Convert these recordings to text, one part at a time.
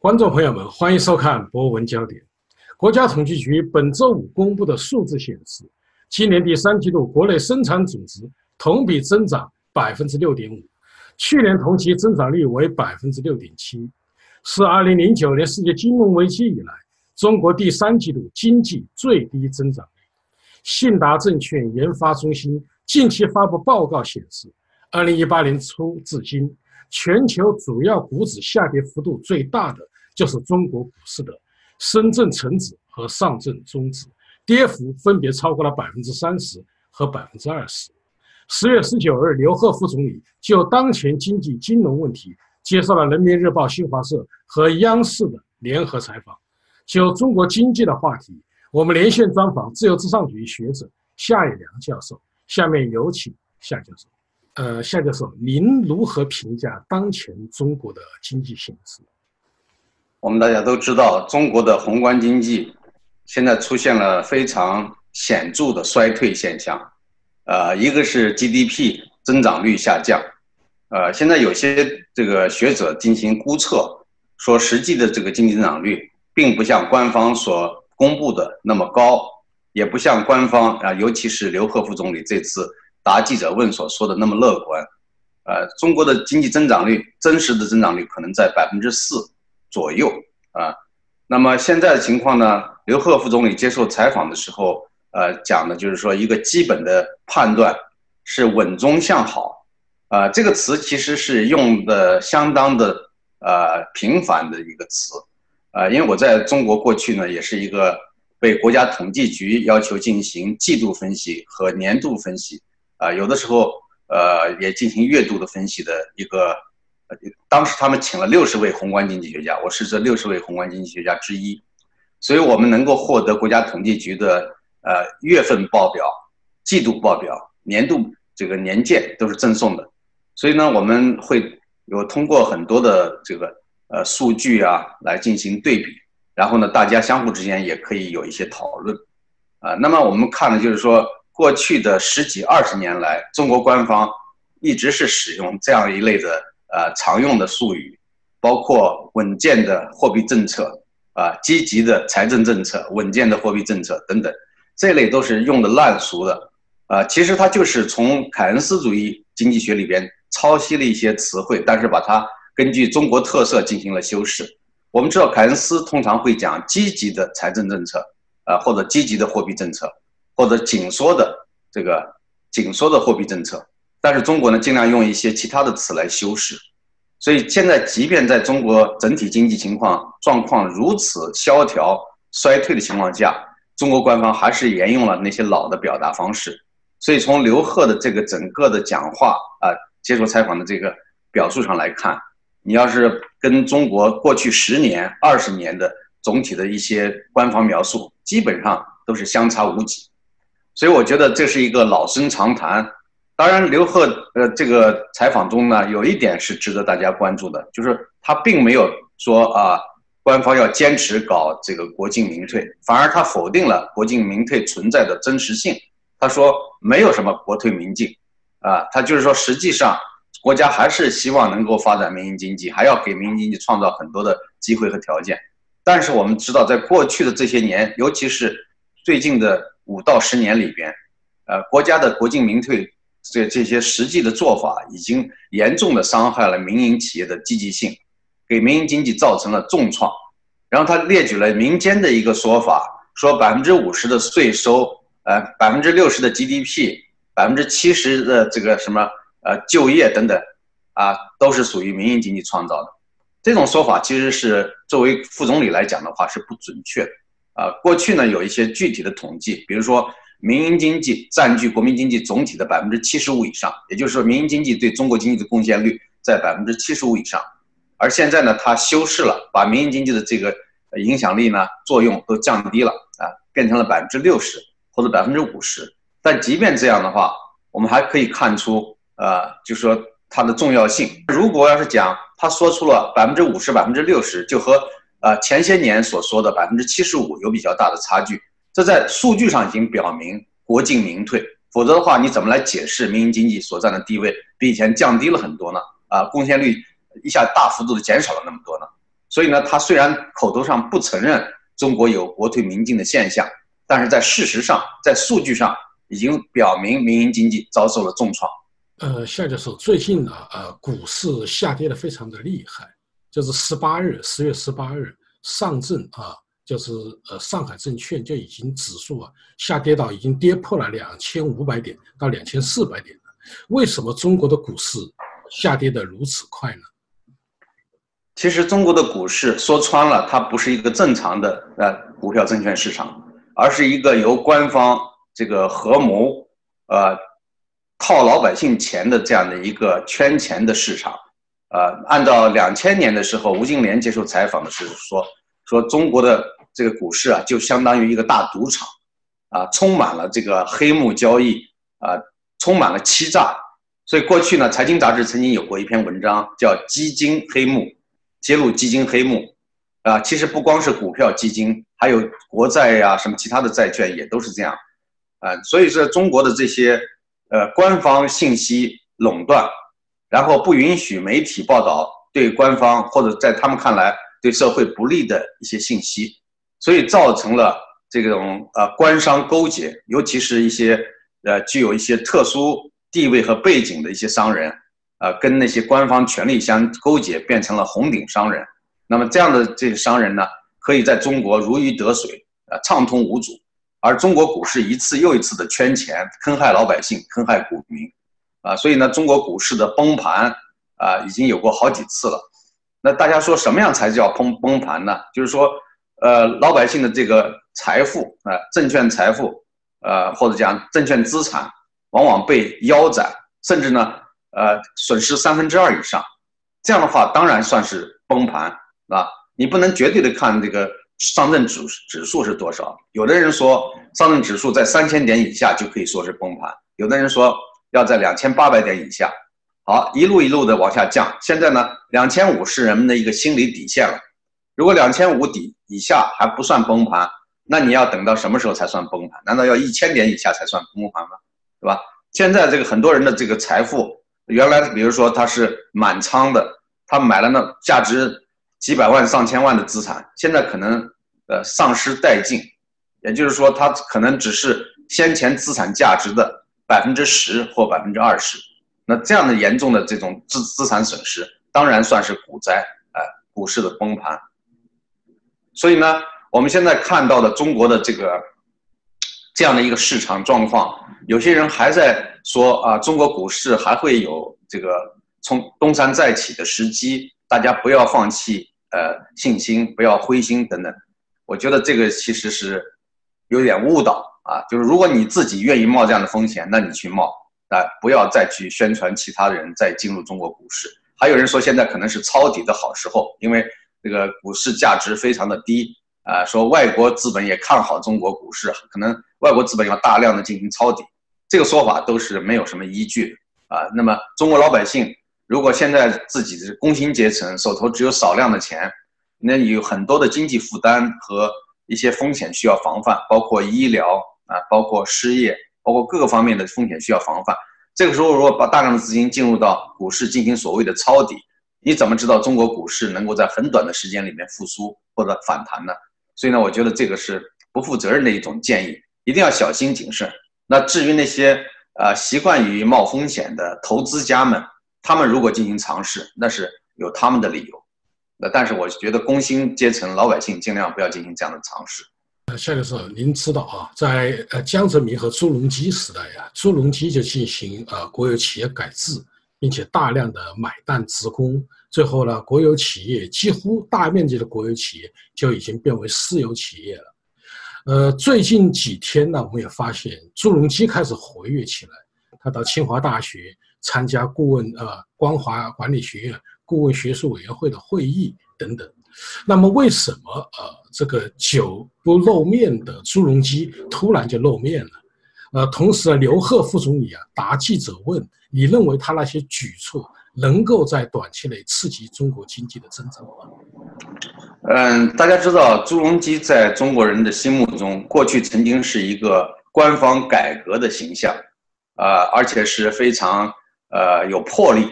观众朋友们，欢迎收看《博文焦点》。国家统计局本周五公布的数字显示，今年第三季度国内生产总值同比增长 6.5%， 去年同期增长率为 6.7%， 是2009年世界金融危机以来中国第三季度经济最低增长率。信达证券研发中心近期发布报告显示，2018年初至今，全球主要股指下跌幅度最大的就是中国股市的深圳成指和上证综指，跌幅分别超过了 30% 和 20%。10月19日，刘鹤副总理就当前经济金融问题接受了人民日报新华社和央视的联合采访。就中国经济的话题，我们连线专访自由至上主义学者夏业良教授。下面有请夏教授。夏教授，您如何评价当前中国的经济形势？我们大家都知道，中国的宏观经济现在出现了非常显著的衰退现象。一个是 GDP 增长率下降，现在有些这个学者进行估测，说实际的这个经济增长率并不像官方所公布的那么高，也不像官方尤其是刘鹤副总理这次答记者问所说的那么乐观。中国的经济增长率，真实的增长率可能在 4% 左右那么现在的情况呢，刘鹤副总理接受采访的时候讲的就是说，一个基本的判断是稳中向好。这个词其实是用的相当的频繁的一个词。因为我在中国过去呢，也是一个被国家统计局要求进行季度分析和年度分析，有的时候也进行月度的分析的一个。当时他们请了60位宏观经济学家，我是这60位宏观经济学家之一，所以我们能够获得国家统计局的月份报表、季度报表、年度这个年鉴都是赠送的。所以呢，我们会有通过很多的这个数据来进行对比，然后呢，大家相互之间也可以有一些讨论。那么我们看的就是说，过去的10几20年来，中国官方一直是使用这样一类的常用的术语，包括稳健的货币政策积极的财政政策、稳健的货币政策等等，这类都是用的烂熟的。其实它就是从凯恩斯主义经济学里边抄袭了一些词汇，但是把它根据中国特色进行了修饰。我们知道凯恩斯通常会讲积极的财政政策或者积极的货币政策，或者紧缩的货币政策。但是中国呢，尽量用一些其他的词来修饰，所以现在即便在中国整体经济状况如此萧条衰退的情况下，中国官方还是沿用了那些老的表达方式。所以从刘鹤的这个整个的讲话接受采访的这个表述上来看，你要是跟中国过去10年、20年的总体的一些官方描述，基本上都是相差无几。所以我觉得这是一个老生常谈。当然，刘鹤这个采访中呢，有一点是值得大家关注的，就是他并没有说官方要坚持搞这个国进民退，反而他否定了国进民退存在的真实性。他说没有什么国退民进，他就是说实际上国家还是希望能够发展民营经济，还要给民营经济创造很多的机会和条件。但是我们知道，在过去的这些年，尤其是最近的5到10年里边，国家的国进民退这些实际的做法已经严重的伤害了民营企业的积极性，给民营经济造成了重创。然后他列举了民间的一个说法，说 50% 的税收，60% 的 GDP， 70% 的这个什么就业等等都是属于民营经济创造的。这种说法其实是作为副总理来讲的话是不准确的。过去呢有一些具体的统计，比如说民营经济占据国民经济总体的 75% 以上，也就是说民营经济对中国经济的贡献率在 75% 以上。而现在呢，它修饰了，把民营经济的这个影响力呢、作用都降低了变成了 60% 或者 50%。但即便这样的话，我们还可以看出就是说它的重要性。如果要是讲他说出了 50%、60%， 就和前些年所说的 75% 有比较大的差距。这在数据上已经表明国进民退，否则的话你怎么来解释民营经济所占的地位比以前降低了很多呢？贡献率一下大幅度的减少了那么多呢？所以呢，他虽然口头上不承认中国有国退民进的现象，但是在事实上，在数据上已经表明民营经济遭受了重创。夏教授，最近呢，股市下跌的非常的厉害，就是10月18日，上证啊，就是上海证券就已经指数啊下跌到已经跌破了2500点到2400点了。为什么中国的股市下跌的如此快呢？ 其实中国的股市说穿了，它不是一个正常的股票证券市场，而是一个由官方这个合谋，套老百姓钱的这样的一个圈钱的市场。按照2000年的时候，吴敬琏接受采访的时候说中国的这个股市啊，就相当于一个大赌场，充满了这个黑幕交易，充满了欺诈。所以过去呢，财经杂志曾经有过一篇文章叫《基金黑幕》。 揭露基金黑幕，其实不光是股票基金，还有国债呀、什么其他的债券也都是这样，所以说中国的这些官方信息垄断，然后不允许媒体报道对官方或者在他们看来对社会不利的一些信息，所以造成了这种官商勾结，尤其是一些具有一些特殊地位和背景的一些商人。 跟那些官方权力相勾结，变成了红顶商人。那么这样的这些商人呢，可以在中国如鱼得水，畅通无阻。而中国股市一次又一次的圈钱，坑害老百姓，坑害股民，所以呢，中国股市的崩盘已经有过好几次了。那大家说什么样才叫崩盘呢？就是说，老百姓的这个财富证券财富，或者讲证券资产，往往被腰斩，甚至呢。 损失2/3以上，这样的话当然算是崩盘啊！你不能绝对的看这个上证指数是多少。有的人说上证指数在3000点以下就可以说是崩盘，有的人说要在2800点以下。好，一路的往下降。现在呢，2500是人们的一个心理底线了。如果2500以下还不算崩盘，那你要等到什么时候才算崩盘？难道要1000点以下才算崩盘吗？对吧？现在这个很多人的这个财富。 原来，比如说他是满仓的，他买了那价值几百万、上千万的资产，现在可能丧失殆尽，也就是说，他可能只是先前资产价值的10%或20%。那这样的严重的这种资产损失，当然算是股灾，股市的崩盘。所以呢，我们现在看到的中国的这样的一个市场状况，有些人还在。 说啊，中国股市还会有这个从东山再起的时机，大家不要放弃信心，不要灰心等等。我觉得这个其实是有点误导啊，就是如果你自己愿意冒这样的风险，那你去冒啊，不要再去宣传其他人再进入中国股市。还有人说现在可能是抄底的好时候，因为这个股市价值非常的低啊，说外国资本也看好中国股市，可能外国资本要大量的进行抄底。 这个说法都是没有什么依据啊。那么中国老百姓如果现在自己是工薪阶层，手头只有少量的钱，那有很多的经济负担和一些风险需要防范，包括医疗啊，包括失业，包括各个方面的风险需要防范。这个时候，如果把大量的资金进入到股市进行所谓的抄底，你怎么知道中国股市能够在很短的时间里面复苏或者反弹呢？所以呢，我觉得这个是不负责任的一种建议，一定要小心谨慎。 那至于那些习惯于冒风险的投资家们，他们如果进行尝试，那是有他们的理由。那但是我觉得工薪阶层老百姓尽量不要进行这样的尝试。夏教授，您知道啊，在江泽民和朱镕基时代啊，朱镕基就进行国有企业改制，并且大量的买办职工，最后呢，国有企业几乎大面积的国有企业就已经变为私有企业了。 最近几天呢，我们也发现朱镕基开始活跃起来。他到清华大学参加顾问光华管理学院顾问学术委员会的会议等等。那么，为什么这个久不露面的朱镕基突然就露面了？同时刘鹤副总理啊答记者问：“你认为他那些举措能够在短期内刺激中国经济的增长吗？” 大家知道朱镕基在中国人的心目中，过去曾经是一个官方改革的形象，而且是非常有魄力，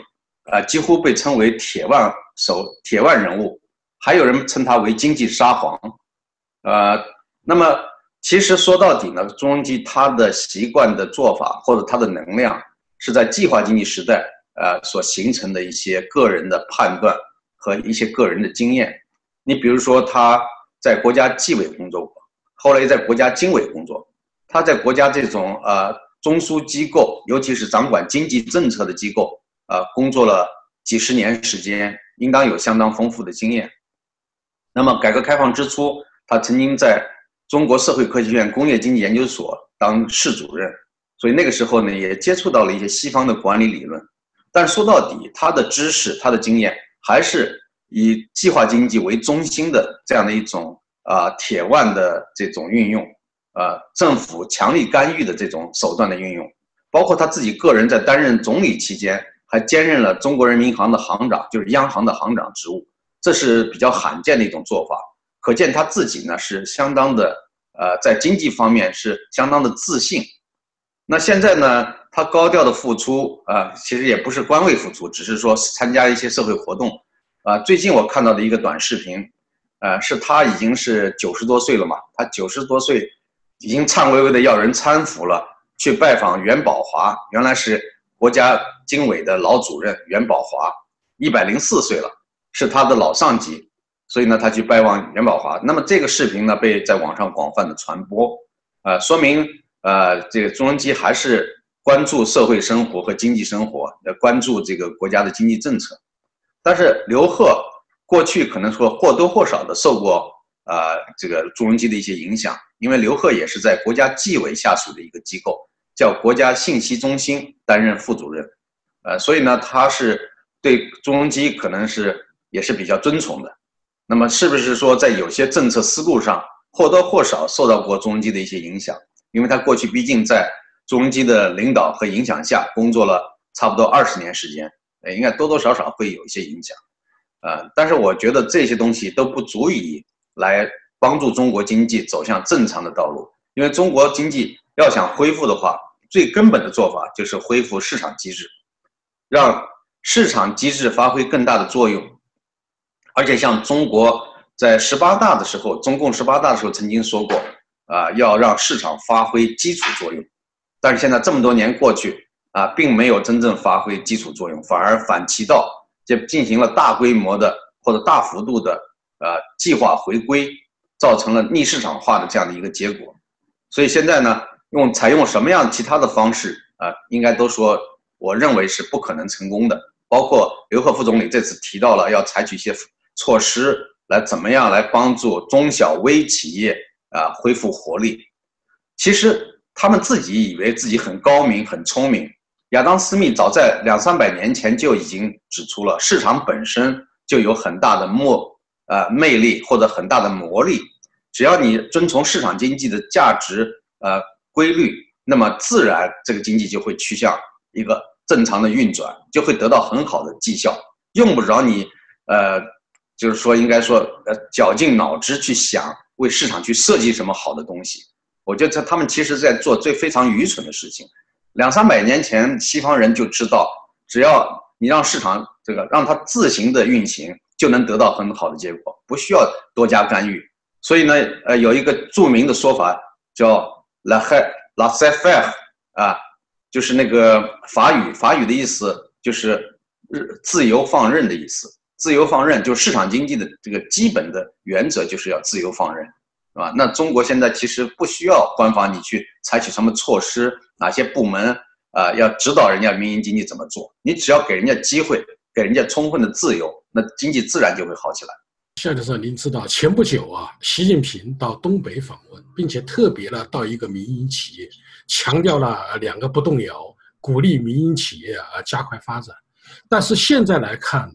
几乎被称为铁腕人物，还有人称它为经济沙皇。那么其实说到底呢，朱镕基他的习惯的做法或者他的能量，是在计划经济时代所形成的一些个人的判断和一些个人的经验。你比如说他在国家纪委工作，后来在国家经委工作，他在国家这种中枢机构，尤其是掌管经济政策的机构，工作了几十年时间，应当有相当丰富的经验。那么改革开放之初，他曾经在中国社会科学院工业经济研究所当室主任，所以那个时候呢，也接触到了一些西方的管理理论。但说到底，他的知识、他的经验还是以计划经济为中心的这样的一种铁腕的这种运用，政府强力干预的这种手段的运用，包括他自己个人在担任总理期间，还兼任了中国人民银行的行长，就是央行的行长职务，这是比较罕见的一种做法。可见他自己呢是相当的，在经济方面是相当的自信。那现在呢，他高调的付出，其实也不是官位付出，只是说参加一些社会活动。最近我看到的一个短视频，是他已经是90多岁了嘛，他90多岁已经颤巍巍的要人搀扶了，去拜访袁宝华，原来是国家经委的老主任袁宝华，104岁了，是他的老上级，所以呢他去拜访袁宝华。那么这个视频呢被在网上广泛的传播，说明这个朱镕基还是关注社会生活和经济生活，关注这个国家的经济政策。但是刘鹤过去可能说或多或少的受过这个朱镕基的一些影响，因为刘鹤也是在国家纪委下属的一个机构，叫国家信息中心担任副主任，所以呢他是对朱镕基可能是也是比较尊崇的。那么是不是说在有些政策思路上或多或少受到过朱镕基的一些影响？因为他过去毕竟在朱镕基的领导和影响下工作了差不多20年时间，应该多多少少会有一些影响，但是我觉得这些东西都不足以来帮助中国经济走向正常的道路。因为中国经济要想恢复的话，最根本的做法就是恢复市场机制，让市场机制发挥更大的作用。而且像中国在18大的时候，中共18大的时候曾经说过，要让市场发挥基础作用，但是现在这么多年过去，并没有真正发挥基础作用，反而反其道，就进行了大规模的或者大幅度的计划回归，造成了逆市场化的这样的一个结果。所以现在呢，采用什么样其他的方式，应该都说我认为是不可能成功的。包括刘鹤副总理这次提到了要采取一些措施来怎么样来帮助中小微企业恢复活力。其实他们自己以为自己很高明很聪明，亚当斯密早在200-300年前就已经指出了，市场本身就有很大的魅力或者很大的魔力，只要你遵从市场经济的价值规律，那么自然这个经济就会趋向一个正常的运转，就会得到很好的绩效，用不着你就是说应该说绞尽脑汁去想为市场去设计什么好的东西。我觉得他们其实在做最非常愚蠢的事情。200-300年前西方人就知道，只要你让市场这个让它自行的运行，就能得到很好的结果，不需要多加干预。所以呢，有一个著名的说法叫 laissez faire， 就是那个法语的意思就是自由放任的意思。自由放任就是市场经济的这个基本的原则，就是要自由放任，是吧？那中国现在其实不需要官方你去采取什么措施，哪些部门要指导人家民营经济怎么做，你只要给人家机会，给人家充分的自由，那经济自然就会好起来。夏教授，您知道前不久习近平到东北访问，并且特别到一个民营企业，强调了2个不动摇，鼓励民营企业加快发展。但是现在来看，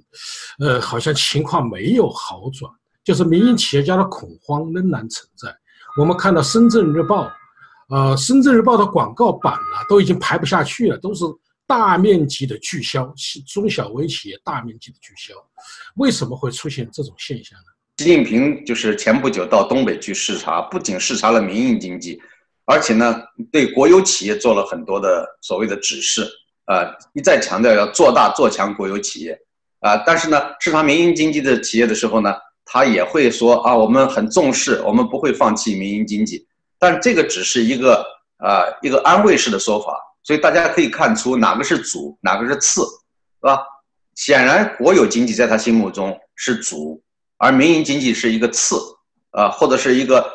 好像情况没有好转，就是民营企业家的恐慌仍然存在。我们看到《深圳日报》，的广告版都已经排不下去了，都是大面积的聚销，中小微企业大面积的聚销，为什么会出现这种现象呢？习近平就是前不久到东北去视察，不仅视察了民营经济，而且呢对国有企业做了很多的所谓的指示，一再强调要做大做强国有企业，但是呢视察民营经济的企业的时候呢，他也会说啊，我们很重视，我们不会放弃民营经济。但这个只是一个安慰式的说法，所以大家可以看出哪个是主，哪个是次，是吧？显然，国有经济在他心目中是主，而民营经济是一个次，或者是一个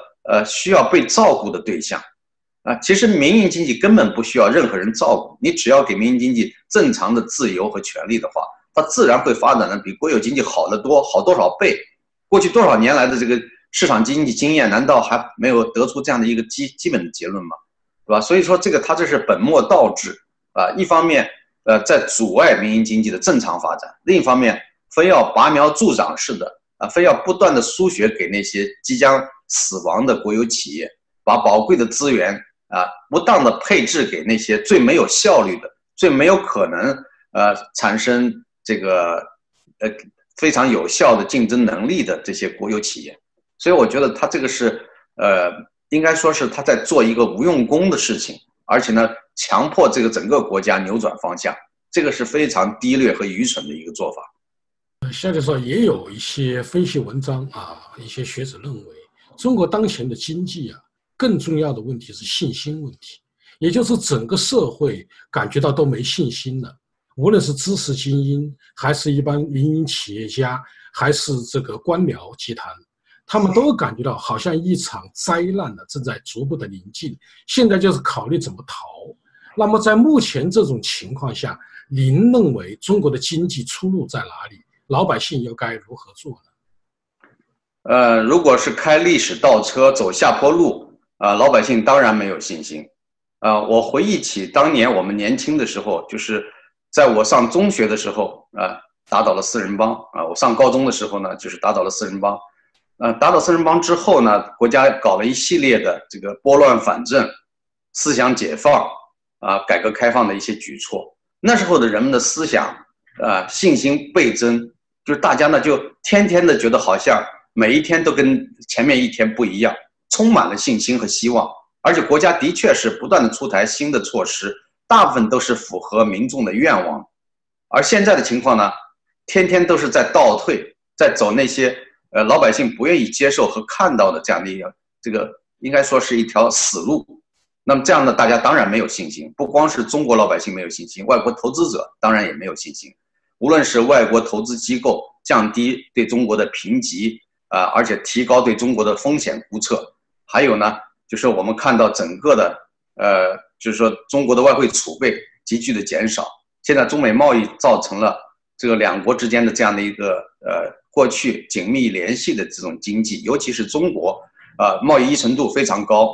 需要被照顾的对象。 啊，其实民营经济根本不需要任何人照顾，你只要给民营经济正常的自由和权利的话，它自然会发展的比国有经济好得多，好多少倍。过去多少年来的这个市场经济经验，难道还没有得出这样的一个基本的结论吗？对吧？所以说，这个它这是本末倒置啊！一方面，在阻碍民营经济的正常发展；另一方面，非要拔苗助长式的啊，非要不断的输血给那些即将死亡的国有企业，把宝贵的资源。 啊，不当的配置给那些最没有效率的、最没有可能产生这个非常有效的竞争能力的这些国有企业，所以我觉得他这个是应该说是他在做一个无用功的事情，而且呢，强迫这个整个国家扭转方向，这个是非常低劣和愚蠢的一个做法。夏教授也有一些分析文章啊，一些学者认为，中国当前的经济啊。 更重要的问题是信心问题，也就是整个社会感觉到都没信心了。无论是知识精英，还是一般民营企业家，还是这个官僚集团，他们都感觉到好像一场灾难呢正在逐步的临近。现在就是考虑怎么逃。那么在目前这种情况下，您认为中国的经济出路在哪里？老百姓又该如何做呢？如果是开历史倒车走下坡路。 老百姓当然没有信心。我回忆起当年我们年轻的时候，就是在我上中学的时候，打倒了四人帮；我上高中的时候呢，就是打倒了四人帮。打倒四人帮之后呢，国家搞了一系列的这个拨乱反正、思想解放、改革开放的一些举措。那时候的人们的思想，信心倍增，就是大家呢就天天的觉得好像每一天都跟前面一天不一样。 充满了信心和希望，而且国家的确是不断的出台新的措施，大部分都是符合民众的愿望。而现在的情况呢，天天都是在倒退，在走那些老百姓不愿意接受和看到的这样的一个，这个应该说是一条死路。那么这样呢，大家当然没有信心，不光是中国老百姓没有信心，外国投资者当然也没有信心。无论是外国投资机构降低对中国的评级而且提高对中国的风险估测。 还有呢，就是我们看到整个的，就是说中国的外汇储备急剧的减少。现在中美贸易造成了这个两国之间的这样的一个过去紧密联系的这种经济，尤其是中国，贸易依存度非常高，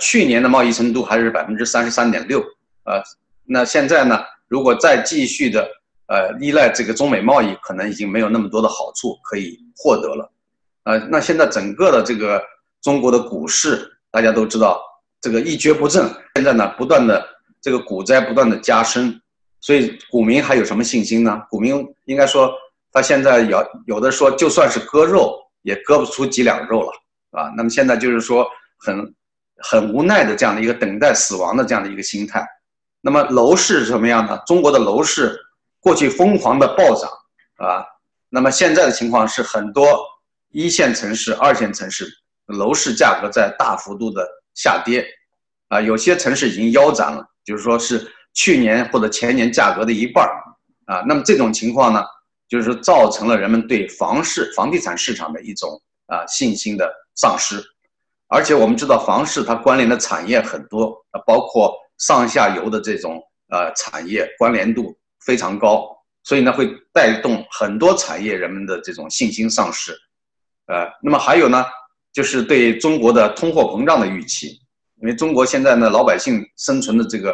去年的贸易依存度还是 33.6%，那现在呢，如果再继续的依赖这个中美贸易，可能已经没有那么多的好处可以获得了，那现在整个的这个。 中国的股市，大家都知道，这个一蹶不振。现在呢，不断的这个股灾不断的加深，所以股民还有什么信心呢？股民应该说，他现在有的说，就算是割肉，也割不出几两肉了，啊。那么现在就是说很无奈的这样的一个等待死亡的这样的一个心态。那么楼市是什么样呢？中国的楼市过去疯狂的暴涨，啊，那么现在的情况是很多一线城市、二线城市。 楼市价格在大幅度的下跌，有些城市已经腰斩了，就是说是去年或者前年价格的一半那么这种情况呢，就是造成了人们对房地产市场的一种信心的丧失，而且我们知道房市它关联的产业很多，包括上下游的这种产业关联度非常高，所以呢会带动很多产业人们的这种信心丧失，那么还有呢？ 就是对中国的通货膨胀的预期，因为中国现在呢，老百姓生存的这个，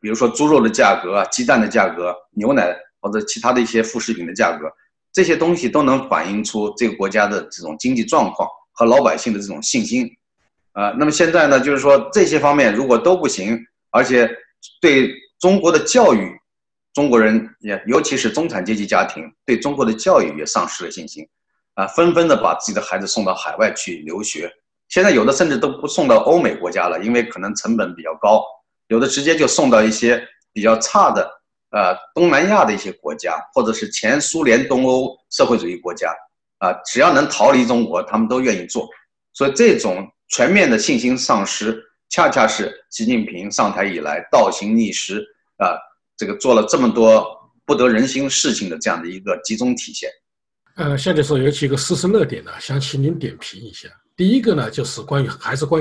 比如说猪肉的价格、鸡蛋的价格、牛奶或者其他的一些副食品的价格，这些东西都能反映出这个国家的这种经济状况和老百姓的这种信心，那么现在呢，就是说这些方面如果都不行，而且对中国的教育，中国人也尤其是中产阶级家庭对中国的教育也丧失了信心。 纷纷的把自己的孩子送到海外去留学，现在有的甚至都不送到欧美国家了，因为可能成本比较高；有的直接就送到一些比较差的，东南亚的一些国家，或者是前苏联东欧社会主义国家。只要能逃离中国，他们都愿意做。所以这种全面的信心丧失，恰恰是习近平上台以来倒行逆施这个做了这么多不得人心事情的这样的一个集中体现。夏教授有几个时事热点呢，想请您点评一下。第一个呢，就是关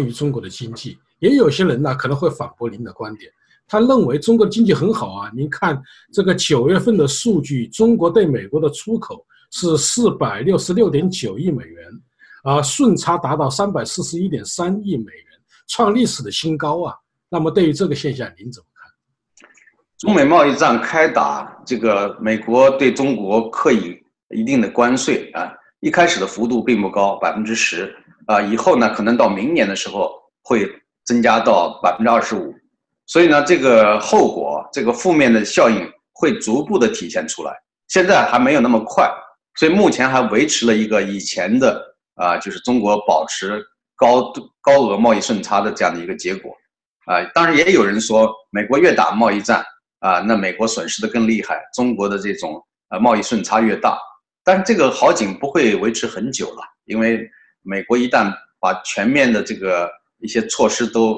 于中国的经济，也有些人呢可能会反驳您的观点。他认为中国的经济很好啊，您看这个9月份的数据，中国对美国的出口是 466.9 亿美元，顺差达到 341.3 亿美元，创历史的新高啊。那么对于这个现象您怎么看？中美贸易战开打，这个美国对中国刻以一定的关税啊，一开始的幅度并不高，10%啊，以后呢可能到明年的时候会增加到25%，所以呢这个后果，这个负面的效应会逐步的体现出来，现在还没有那么快，所以目前还维持了一个以前的就是中国保持高额贸易顺差的这样的一个结果当然也有人说美国越打贸易战那美国损失的更厉害，中国的这种贸易顺差越大，但是这个好景不会维持很久了，因为美国一旦把全面的这个一些措施都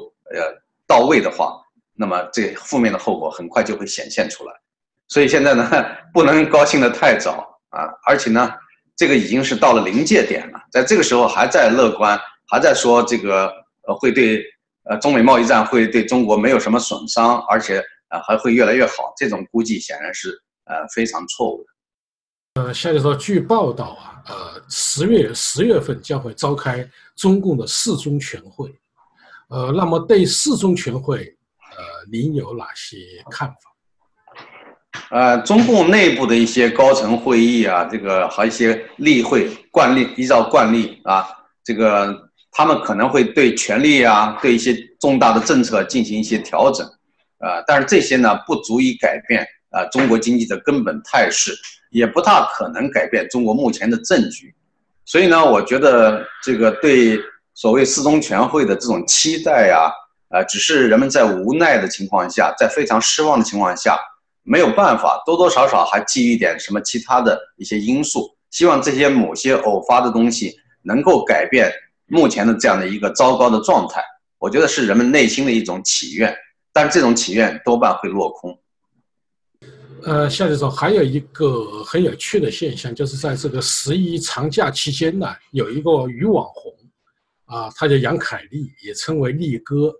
到位的话，那么这负面的后果很快就会显现出来，所以现在呢不能高兴得太早而且呢这个已经是到了临界点了，在这个时候还在乐观，还在说这个会对中美贸易战会对中国没有什么损伤，而且还会越来越好，这种估计显然是非常错误的。夏教授，据报道10月份将会召开中共的4中全会，那么对4中全会您有哪些看法？中共内部的一些高层会议这个还有一些例会依照惯例这个他们可能会对权力对一些重大的政策进行一些调整但是这些呢不足以改变中国经济的根本态势，也不大可能改变中国目前的政局，所以呢，我觉得这个对所谓4中全会的这种期待只是人们在无奈的情况下，在非常失望的情况下，没有办法，多多少少还基于一点什么其他的一些因素，希望这些某些偶发的东西能够改变目前的这样的一个糟糕的状态，我觉得是人们内心的一种祈愿，但这种祈愿多半会落空。夏教授，还有一个很有趣的现象，就是在这个11长假期间呢，有一个女网红他叫杨凯丽，也称为丽哥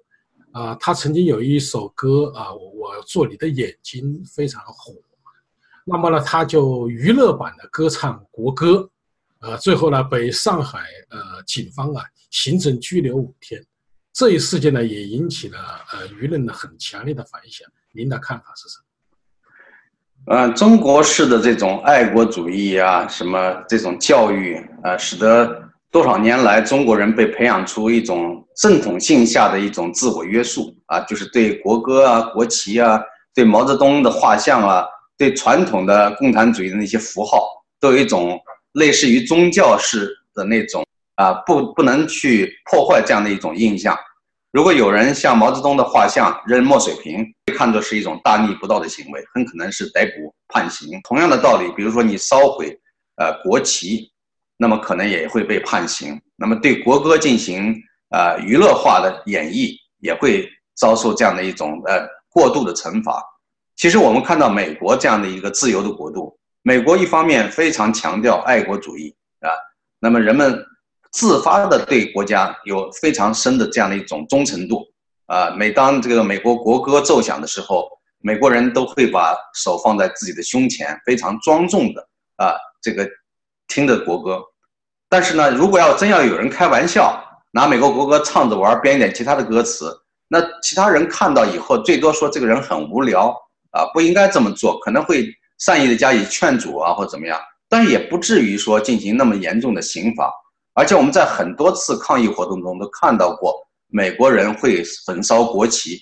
他曾经有一首歌我做你的眼睛非常火，那么呢他就娱乐版的歌唱国歌最后呢被上海警方行政拘留5天，这一事件呢也引起了舆论的很强烈的反响，您的看法是什么？中国式的这种爱国主义什么这种教育使得多少年来中国人被培养出一种正统性下的一种自我约束就是对国歌国旗对毛泽东的画像对传统的共产主义的那些符号都有一种类似于宗教式的那种不能去破坏这样的一种印象。如果有人向毛泽东的画像扔墨水瓶，被看作是一种大逆不道的行为，很可能是逮捕判刑。同样的道理，比如说你烧毁国旗，那么可能也会被判刑。那么对国歌进行娱乐化的演绎，也会遭受这样的一种过度的惩罚。其实我们看到美国这样的一个自由的国度，美国一方面非常强调爱国主义那么人们自发的对国家有非常深的这样的一种忠诚度每当这个美国国歌奏响的时候，美国人都会把手放在自己的胸前，非常庄重的这个听着国歌。但是呢，如果真要有人开玩笑拿美国国歌唱着玩，编一点其他的歌词，那其他人看到以后最多说这个人很无聊不应该这么做，可能会善意的加以劝阻或怎么样，但也不至于说进行那么严重的刑罚。而且我们在很多次抗议活动中都看到过美国人会焚烧国旗，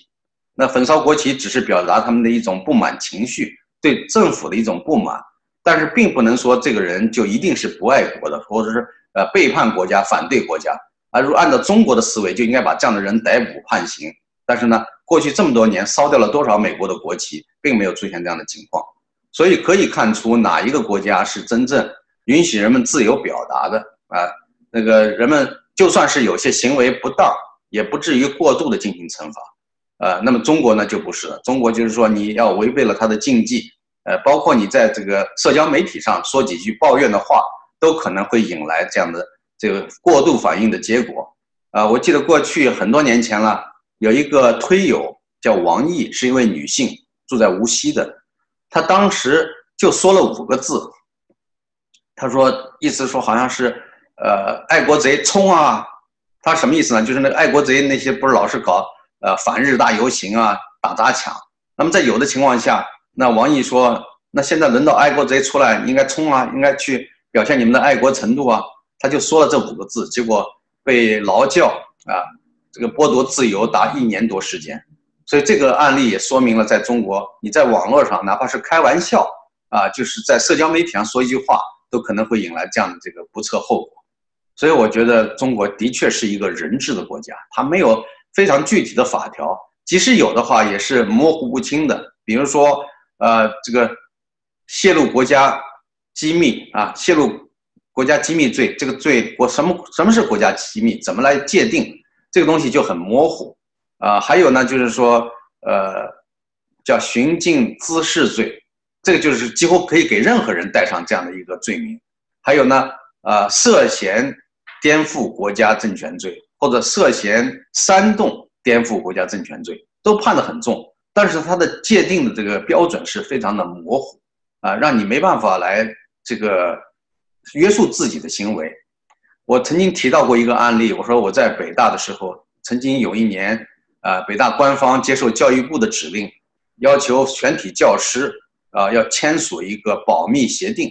那焚烧国旗只是表达他们的一种不满情绪，对政府的一种不满，但是并不能说这个人就一定是不爱国的，或者是背叛国家反对国家如果按照中国的思维就应该把这样的人逮捕判刑，但是呢过去这么多年烧掉了多少美国的国旗，并没有出现这样的情况，所以可以看出哪一个国家是真正允许人们自由表达的啊，那个人们就算是有些行为不当，也不至于过度的进行惩罚。那么中国呢就不是，中国就是说你要违背了他的禁忌，包括你在这个社交媒体上说几句抱怨的话，都可能会引来这样的这个过度反应的结果。我记得过去很多年前了，有一个推友叫王毅，是一位女性，住在无锡的，她当时就说了5个字，她说意思说好像是爱国贼冲啊，她什么意思呢？就是那个爱国贼那些不是老是搞反日大游行啊，打砸抢。那么在有的情况下，那王毅说，那现在轮到爱国贼出来，你应该冲啊，应该去表现你们的爱国程度啊。他就说了这5个字，结果被劳教啊，这个剥夺自由达1年多时间。所以这个案例也说明了，在中国，你在网络上哪怕是开玩笑啊，就是在社交媒体上说一句话，都可能会引来这样的这个不测后果。所以我觉得中国的确是一个人治的国家，它没有非常具体的法条，即使有的话也是模糊不清的。比如说这个泄露国家机密啊，泄露国家机密罪，这个罪什么是国家机密，怎么来界定，这个东西就很模糊。还有呢就是说叫寻衅滋事罪，这个就是几乎可以给任何人带上这样的一个罪名。还有呢涉嫌颠覆国家政权罪，或者涉嫌煽动颠覆国家政权罪，都判得很重，但是它的界定的这个标准是非常的模糊啊，让你没办法来这个约束自己的行为。我曾经提到过一个案例，我说我在北大的时候，曾经有一年北大官方接受教育部的指令，要求全体教师要签署一个保密协定，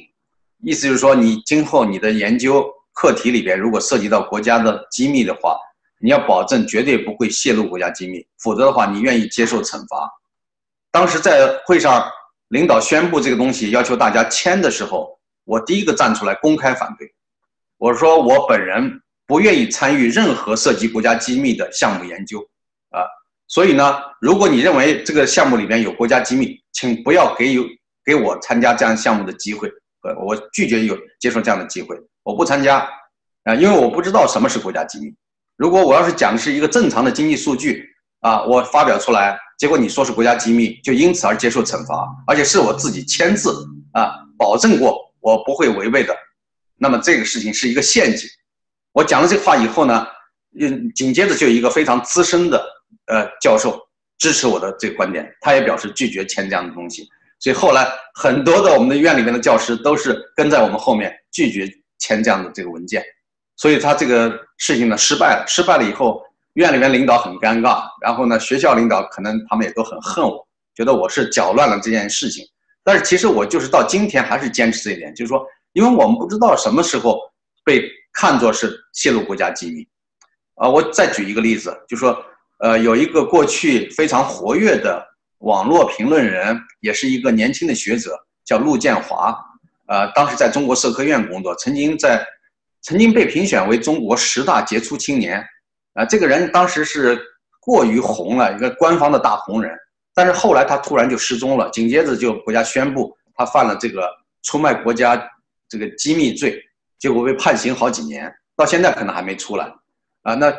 意思就是说你今后你的研究课题里边如果涉及到国家的机密的话，你要保证绝对不会泄露国家机密，否则的话你愿意接受惩罚。当时在会上领导宣布这个东西要求大家签的时候，我第一个站出来公开反对，我说我本人不愿意参与任何涉及国家机密的项目研究所以呢如果你认为这个项目里面有国家机密，请不要给我参加这样项目的机会，我拒绝接受这样的机会，我不参加因为我不知道什么是国家机密。如果我要是讲的是一个正常的经济数据我发表出来，结果你说是国家机密，就因此而接受惩罚，而且是我自己签字保证过我不会违背的，那么这个事情是一个陷阱。我讲了这话以后呢，紧接着就有一个非常资深的教授支持我的这个观点，他也表示拒绝签这样的东西。所以后来很多的我们的院里面的教师都是跟在我们后面拒绝签这样的这个文件，所以他这个事情呢失败了。失败了以后，院里面领导很尴尬，然后呢学校领导可能他们也都很恨我，觉得我是搅乱了这件事情。但是其实我就是到今天还是坚持这一点，就是说因为我们不知道什么时候被看作是泄露国家机密。我再举一个例子，就是说有一个过去非常活跃的网络评论人，也是一个年轻的学者，叫陆建华，当时在中国社科院工作，曾经被评选为中国10大杰出青年，这个人当时是过于红了，一个官方的大红人，但是后来他突然就失踪了，紧接着就国家宣布他犯了这个出卖国家这个机密罪，结果被判刑好几年，到现在可能还没出来那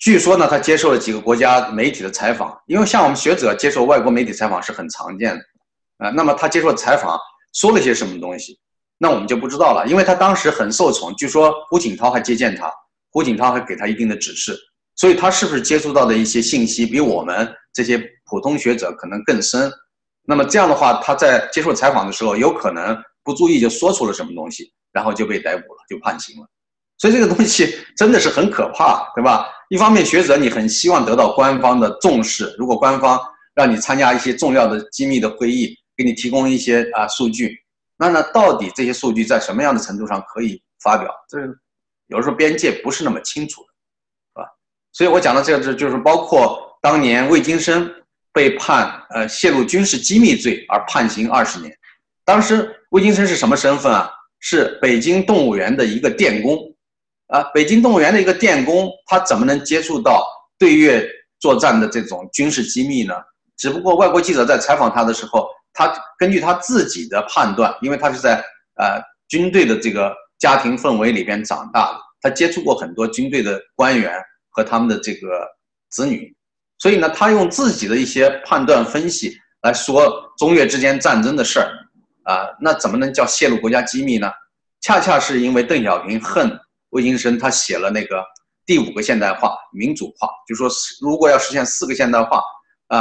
据说呢他接受了几个国家媒体的采访，因为像我们学者接受外国媒体采访是很常见的那么他接受采访说了些什么东西，那我们就不知道了，因为他当时很受宠，据说胡锦涛还接见他，胡锦涛还给他一定的指示，所以他是不是接触到的一些信息比我们这些普通学者可能更深，那么这样的话他在接受采访的时候有可能不注意就说出了什么东西，然后就被逮捕了，就判刑了。所以这个东西真的是很可怕，对吧？一方面学者你很希望得到官方的重视，如果官方让你参加一些重要的机密的会议，给你提供一些数据，那呢到底这些数据在什么样的程度上可以发表，这有时候边界不是那么清楚的所以我讲的这个就是包括当年魏京生被判泄露军事机密罪而判刑20年，当时魏京生是什么身份啊？是北京动物园的一个电工北京动物园的一个电工，他怎么能接触到对越作战的这种军事机密呢？只不过外国记者在采访他的时候，他根据他自己的判断，因为他是在军队的这个家庭氛围里边长大的，他接触过很多军队的官员和他们的这个子女，所以呢，他用自己的一些判断分析来说中越之间战争的事儿，那怎么能叫泄露国家机密呢？恰恰是因为邓小平恨魏京生，他写了那个第5个现代化民主化，就说如果要实现4个现代化，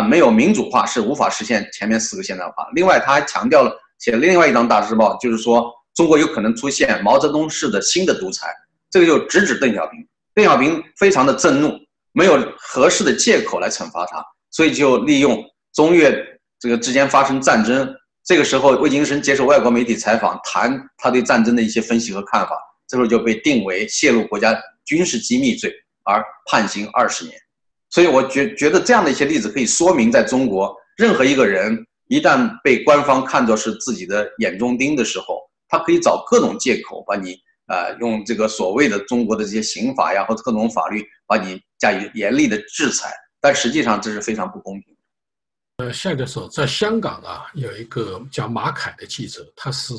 没有民主化是无法实现前面4个现代化。另外，他还强调了，写了另外一张大字报，就是说中国有可能出现毛泽东式的新的独裁，这个就直指邓小平。邓小平非常的震怒，没有合适的借口来惩罚他，所以就利用中越这个之间发生战争。这个时候，魏京生接受外国媒体采访，谈他对战争的一些分析和看法，这时候就被定为泄露国家军事机密罪，而判刑20年。所以我觉得这样的一些例子可以说明，在中国任何一个人一旦被官方看作是自己的眼中钉的时候，他可以找各种借口把你用这个所谓的中国的这些刑法呀或者各种法律把你加以严厉的制裁，但实际上这是非常不公平的。夏教授，在香港有一个叫马凯的记者，他是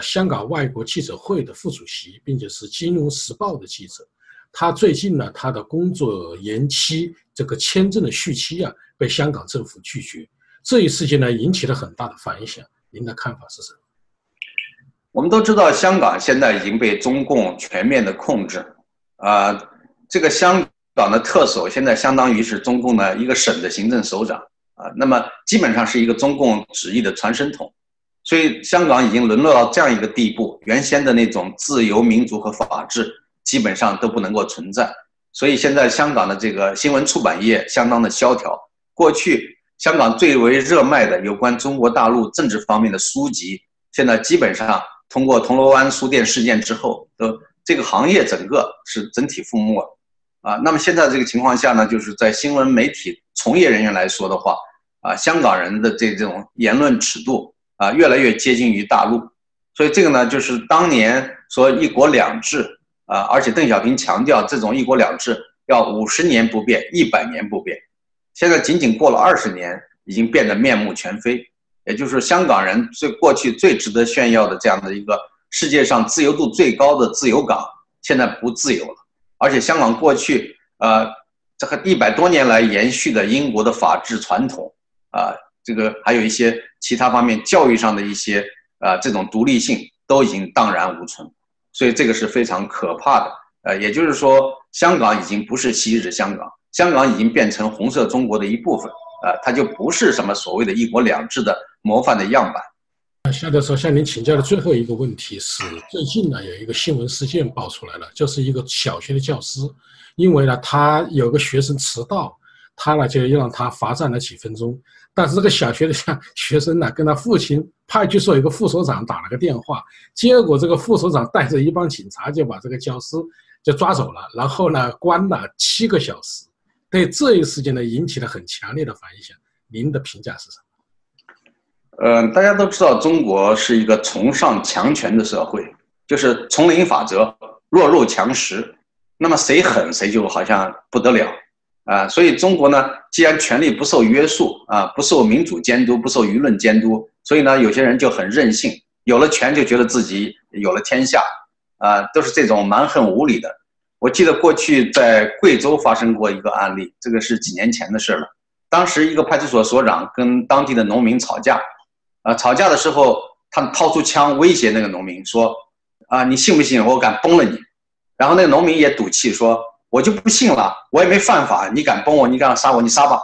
香港外国记者会的副主席，并且是《金融时报》的记者。他最近呢，他的工作延期，这个签证的续期被香港政府拒绝。这一事件呢，引起了很大的反响。您的看法是什么？我们都知道，香港现在已经被中共全面的控制。这个香港的特首现在相当于是中共的一个省的行政首长那么基本上是一个中共旨意的传声筒。所以香港已经沦落到这样一个地步，原先的那种自由、民主和法治基本上都不能够存在。所以现在香港的这个新闻出版业相当的萧条。过去香港最为热卖的有关中国大陆政治方面的书籍，现在基本上通过铜锣湾书店事件之后，这个行业整个是整体覆没那么现在这个情况下呢，就是在新闻媒体从业人员来说的话，香港人的这种言论尺度越来越接近于大陆。所以这个呢，就是当年说一国两制而且邓小平强调这种一国两制要50年不变，100年不变。现在仅仅过了20年，已经变得面目全非。也就是香港人过去最值得炫耀的这样的一个世界上自由度最高的自由港，现在不自由了。而且香港过去这个100多年来延续的英国的法治传统这个还有一些其他方面教育上的一些这种独立性都已经荡然无存，所以这个是非常可怕的。也就是说，香港已经不是昔日香港，香港已经变成红色中国的一部分它就不是什么所谓的一国两制的模范的样板。夏教授，向您请教的最后一个问题是，最近呢有一个新闻事件爆出来了，就是一个小学的教师，因为呢他有个学生迟到，他呢就让他罚站了几分钟，但是这个小学的学生呢跟他父亲派出所一个副所长打了个电话，结果这个副所长带着一帮警察就把这个教师就抓走了，然后呢关了7个小时。对这一事件呢引起了很强烈的反响，您的评价是什么？大家都知道中国是一个崇尚强权的社会，就是丛林法则，弱肉强食，那么谁狠谁就好像不得了所以中国呢，既然权力不受约束不受民主监督，不受舆论监督，所以呢有些人就很任性，有了权就觉得自己有了天下都是这种蛮横无理的。我记得过去在贵州发生过一个案例，这个是几年前的事了。当时一个派出所所长跟当地的农民吵架吵架的时候他掏出枪威胁那个农民说你信不信我敢崩了你。然后那个农民也赌气说，我就不信了，我也没犯法，你敢崩我，你敢杀我，你杀吧。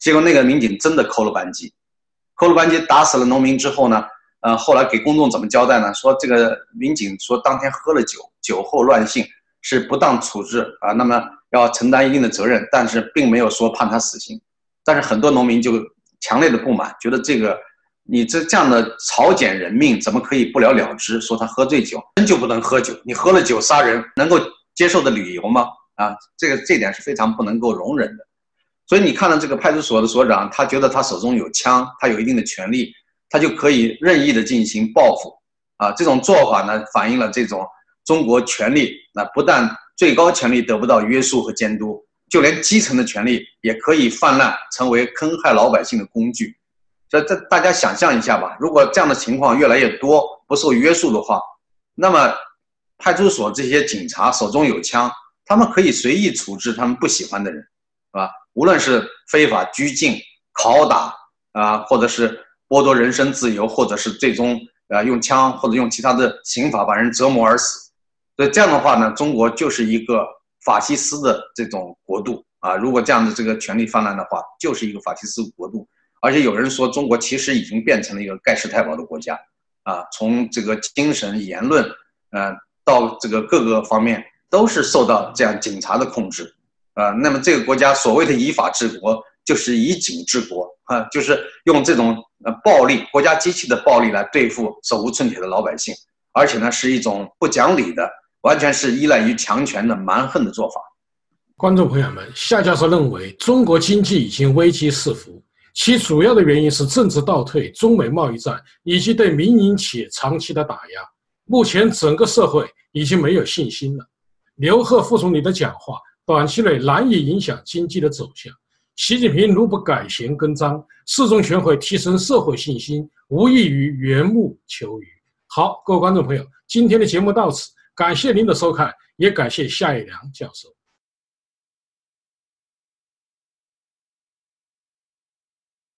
结果那个民警真的扣了扳机，打死了农民之后呢，后来给公众怎么交代呢？说这个民警说当天喝了酒，酒后乱性是不当处置那么要承担一定的责任，但是并没有说判他死刑。但是很多农民就强烈的不满，觉得这个你这样的草菅人命怎么可以不了了之，说他喝醉酒，真就不能喝酒，你喝了酒杀人能够接受的理由吗？这点是非常不能够容忍的。所以你看到这个派出所的所长，他觉得他手中有枪，他有一定的权利，他就可以任意的进行报复这种做法呢，反映了这种中国权力不但最高权力得不到约束和监督，就连基层的权力也可以泛滥，成为坑害老百姓的工具。所以大家想象一下吧，如果这样的情况越来越多，不受约束的话，那么派出所这些警察手中有枪，他们可以随意处置他们不喜欢的人，是吧？无论是非法拘禁、拷打啊，或者是剥夺人身自由，或者是最终用枪或者用其他的刑法把人折磨而死。所以这样的话呢，中国就是一个法西斯的这种国度啊。如果这样的这个权力泛滥的话，就是一个法西斯国度。而且有人说，中国其实已经变成了一个盖世太保的国家啊，从这个精神、言论，到这个各个方面都是受到这样警察的控制啊。那么这个国家所谓的以法治国，就是以警治国啊，就是用这种暴力、国家机器的暴力来对付手无寸铁的老百姓，而且呢是一种不讲理的，完全是依赖于强权的蛮横的做法。观众朋友们，夏教授认为中国经济已经危机四伏。其主要的原因是政治倒退、中美贸易战以及对民营企业长期的打压。目前整个社会已经没有信心了。刘鹤副总理的讲话短期内难以影响经济的走向。习近平如不改弦更张，四中全会提升社会信心，无异于缘木求鱼。好，各位观众朋友，今天的节目到此，感谢您的收看，也感谢夏业良教授。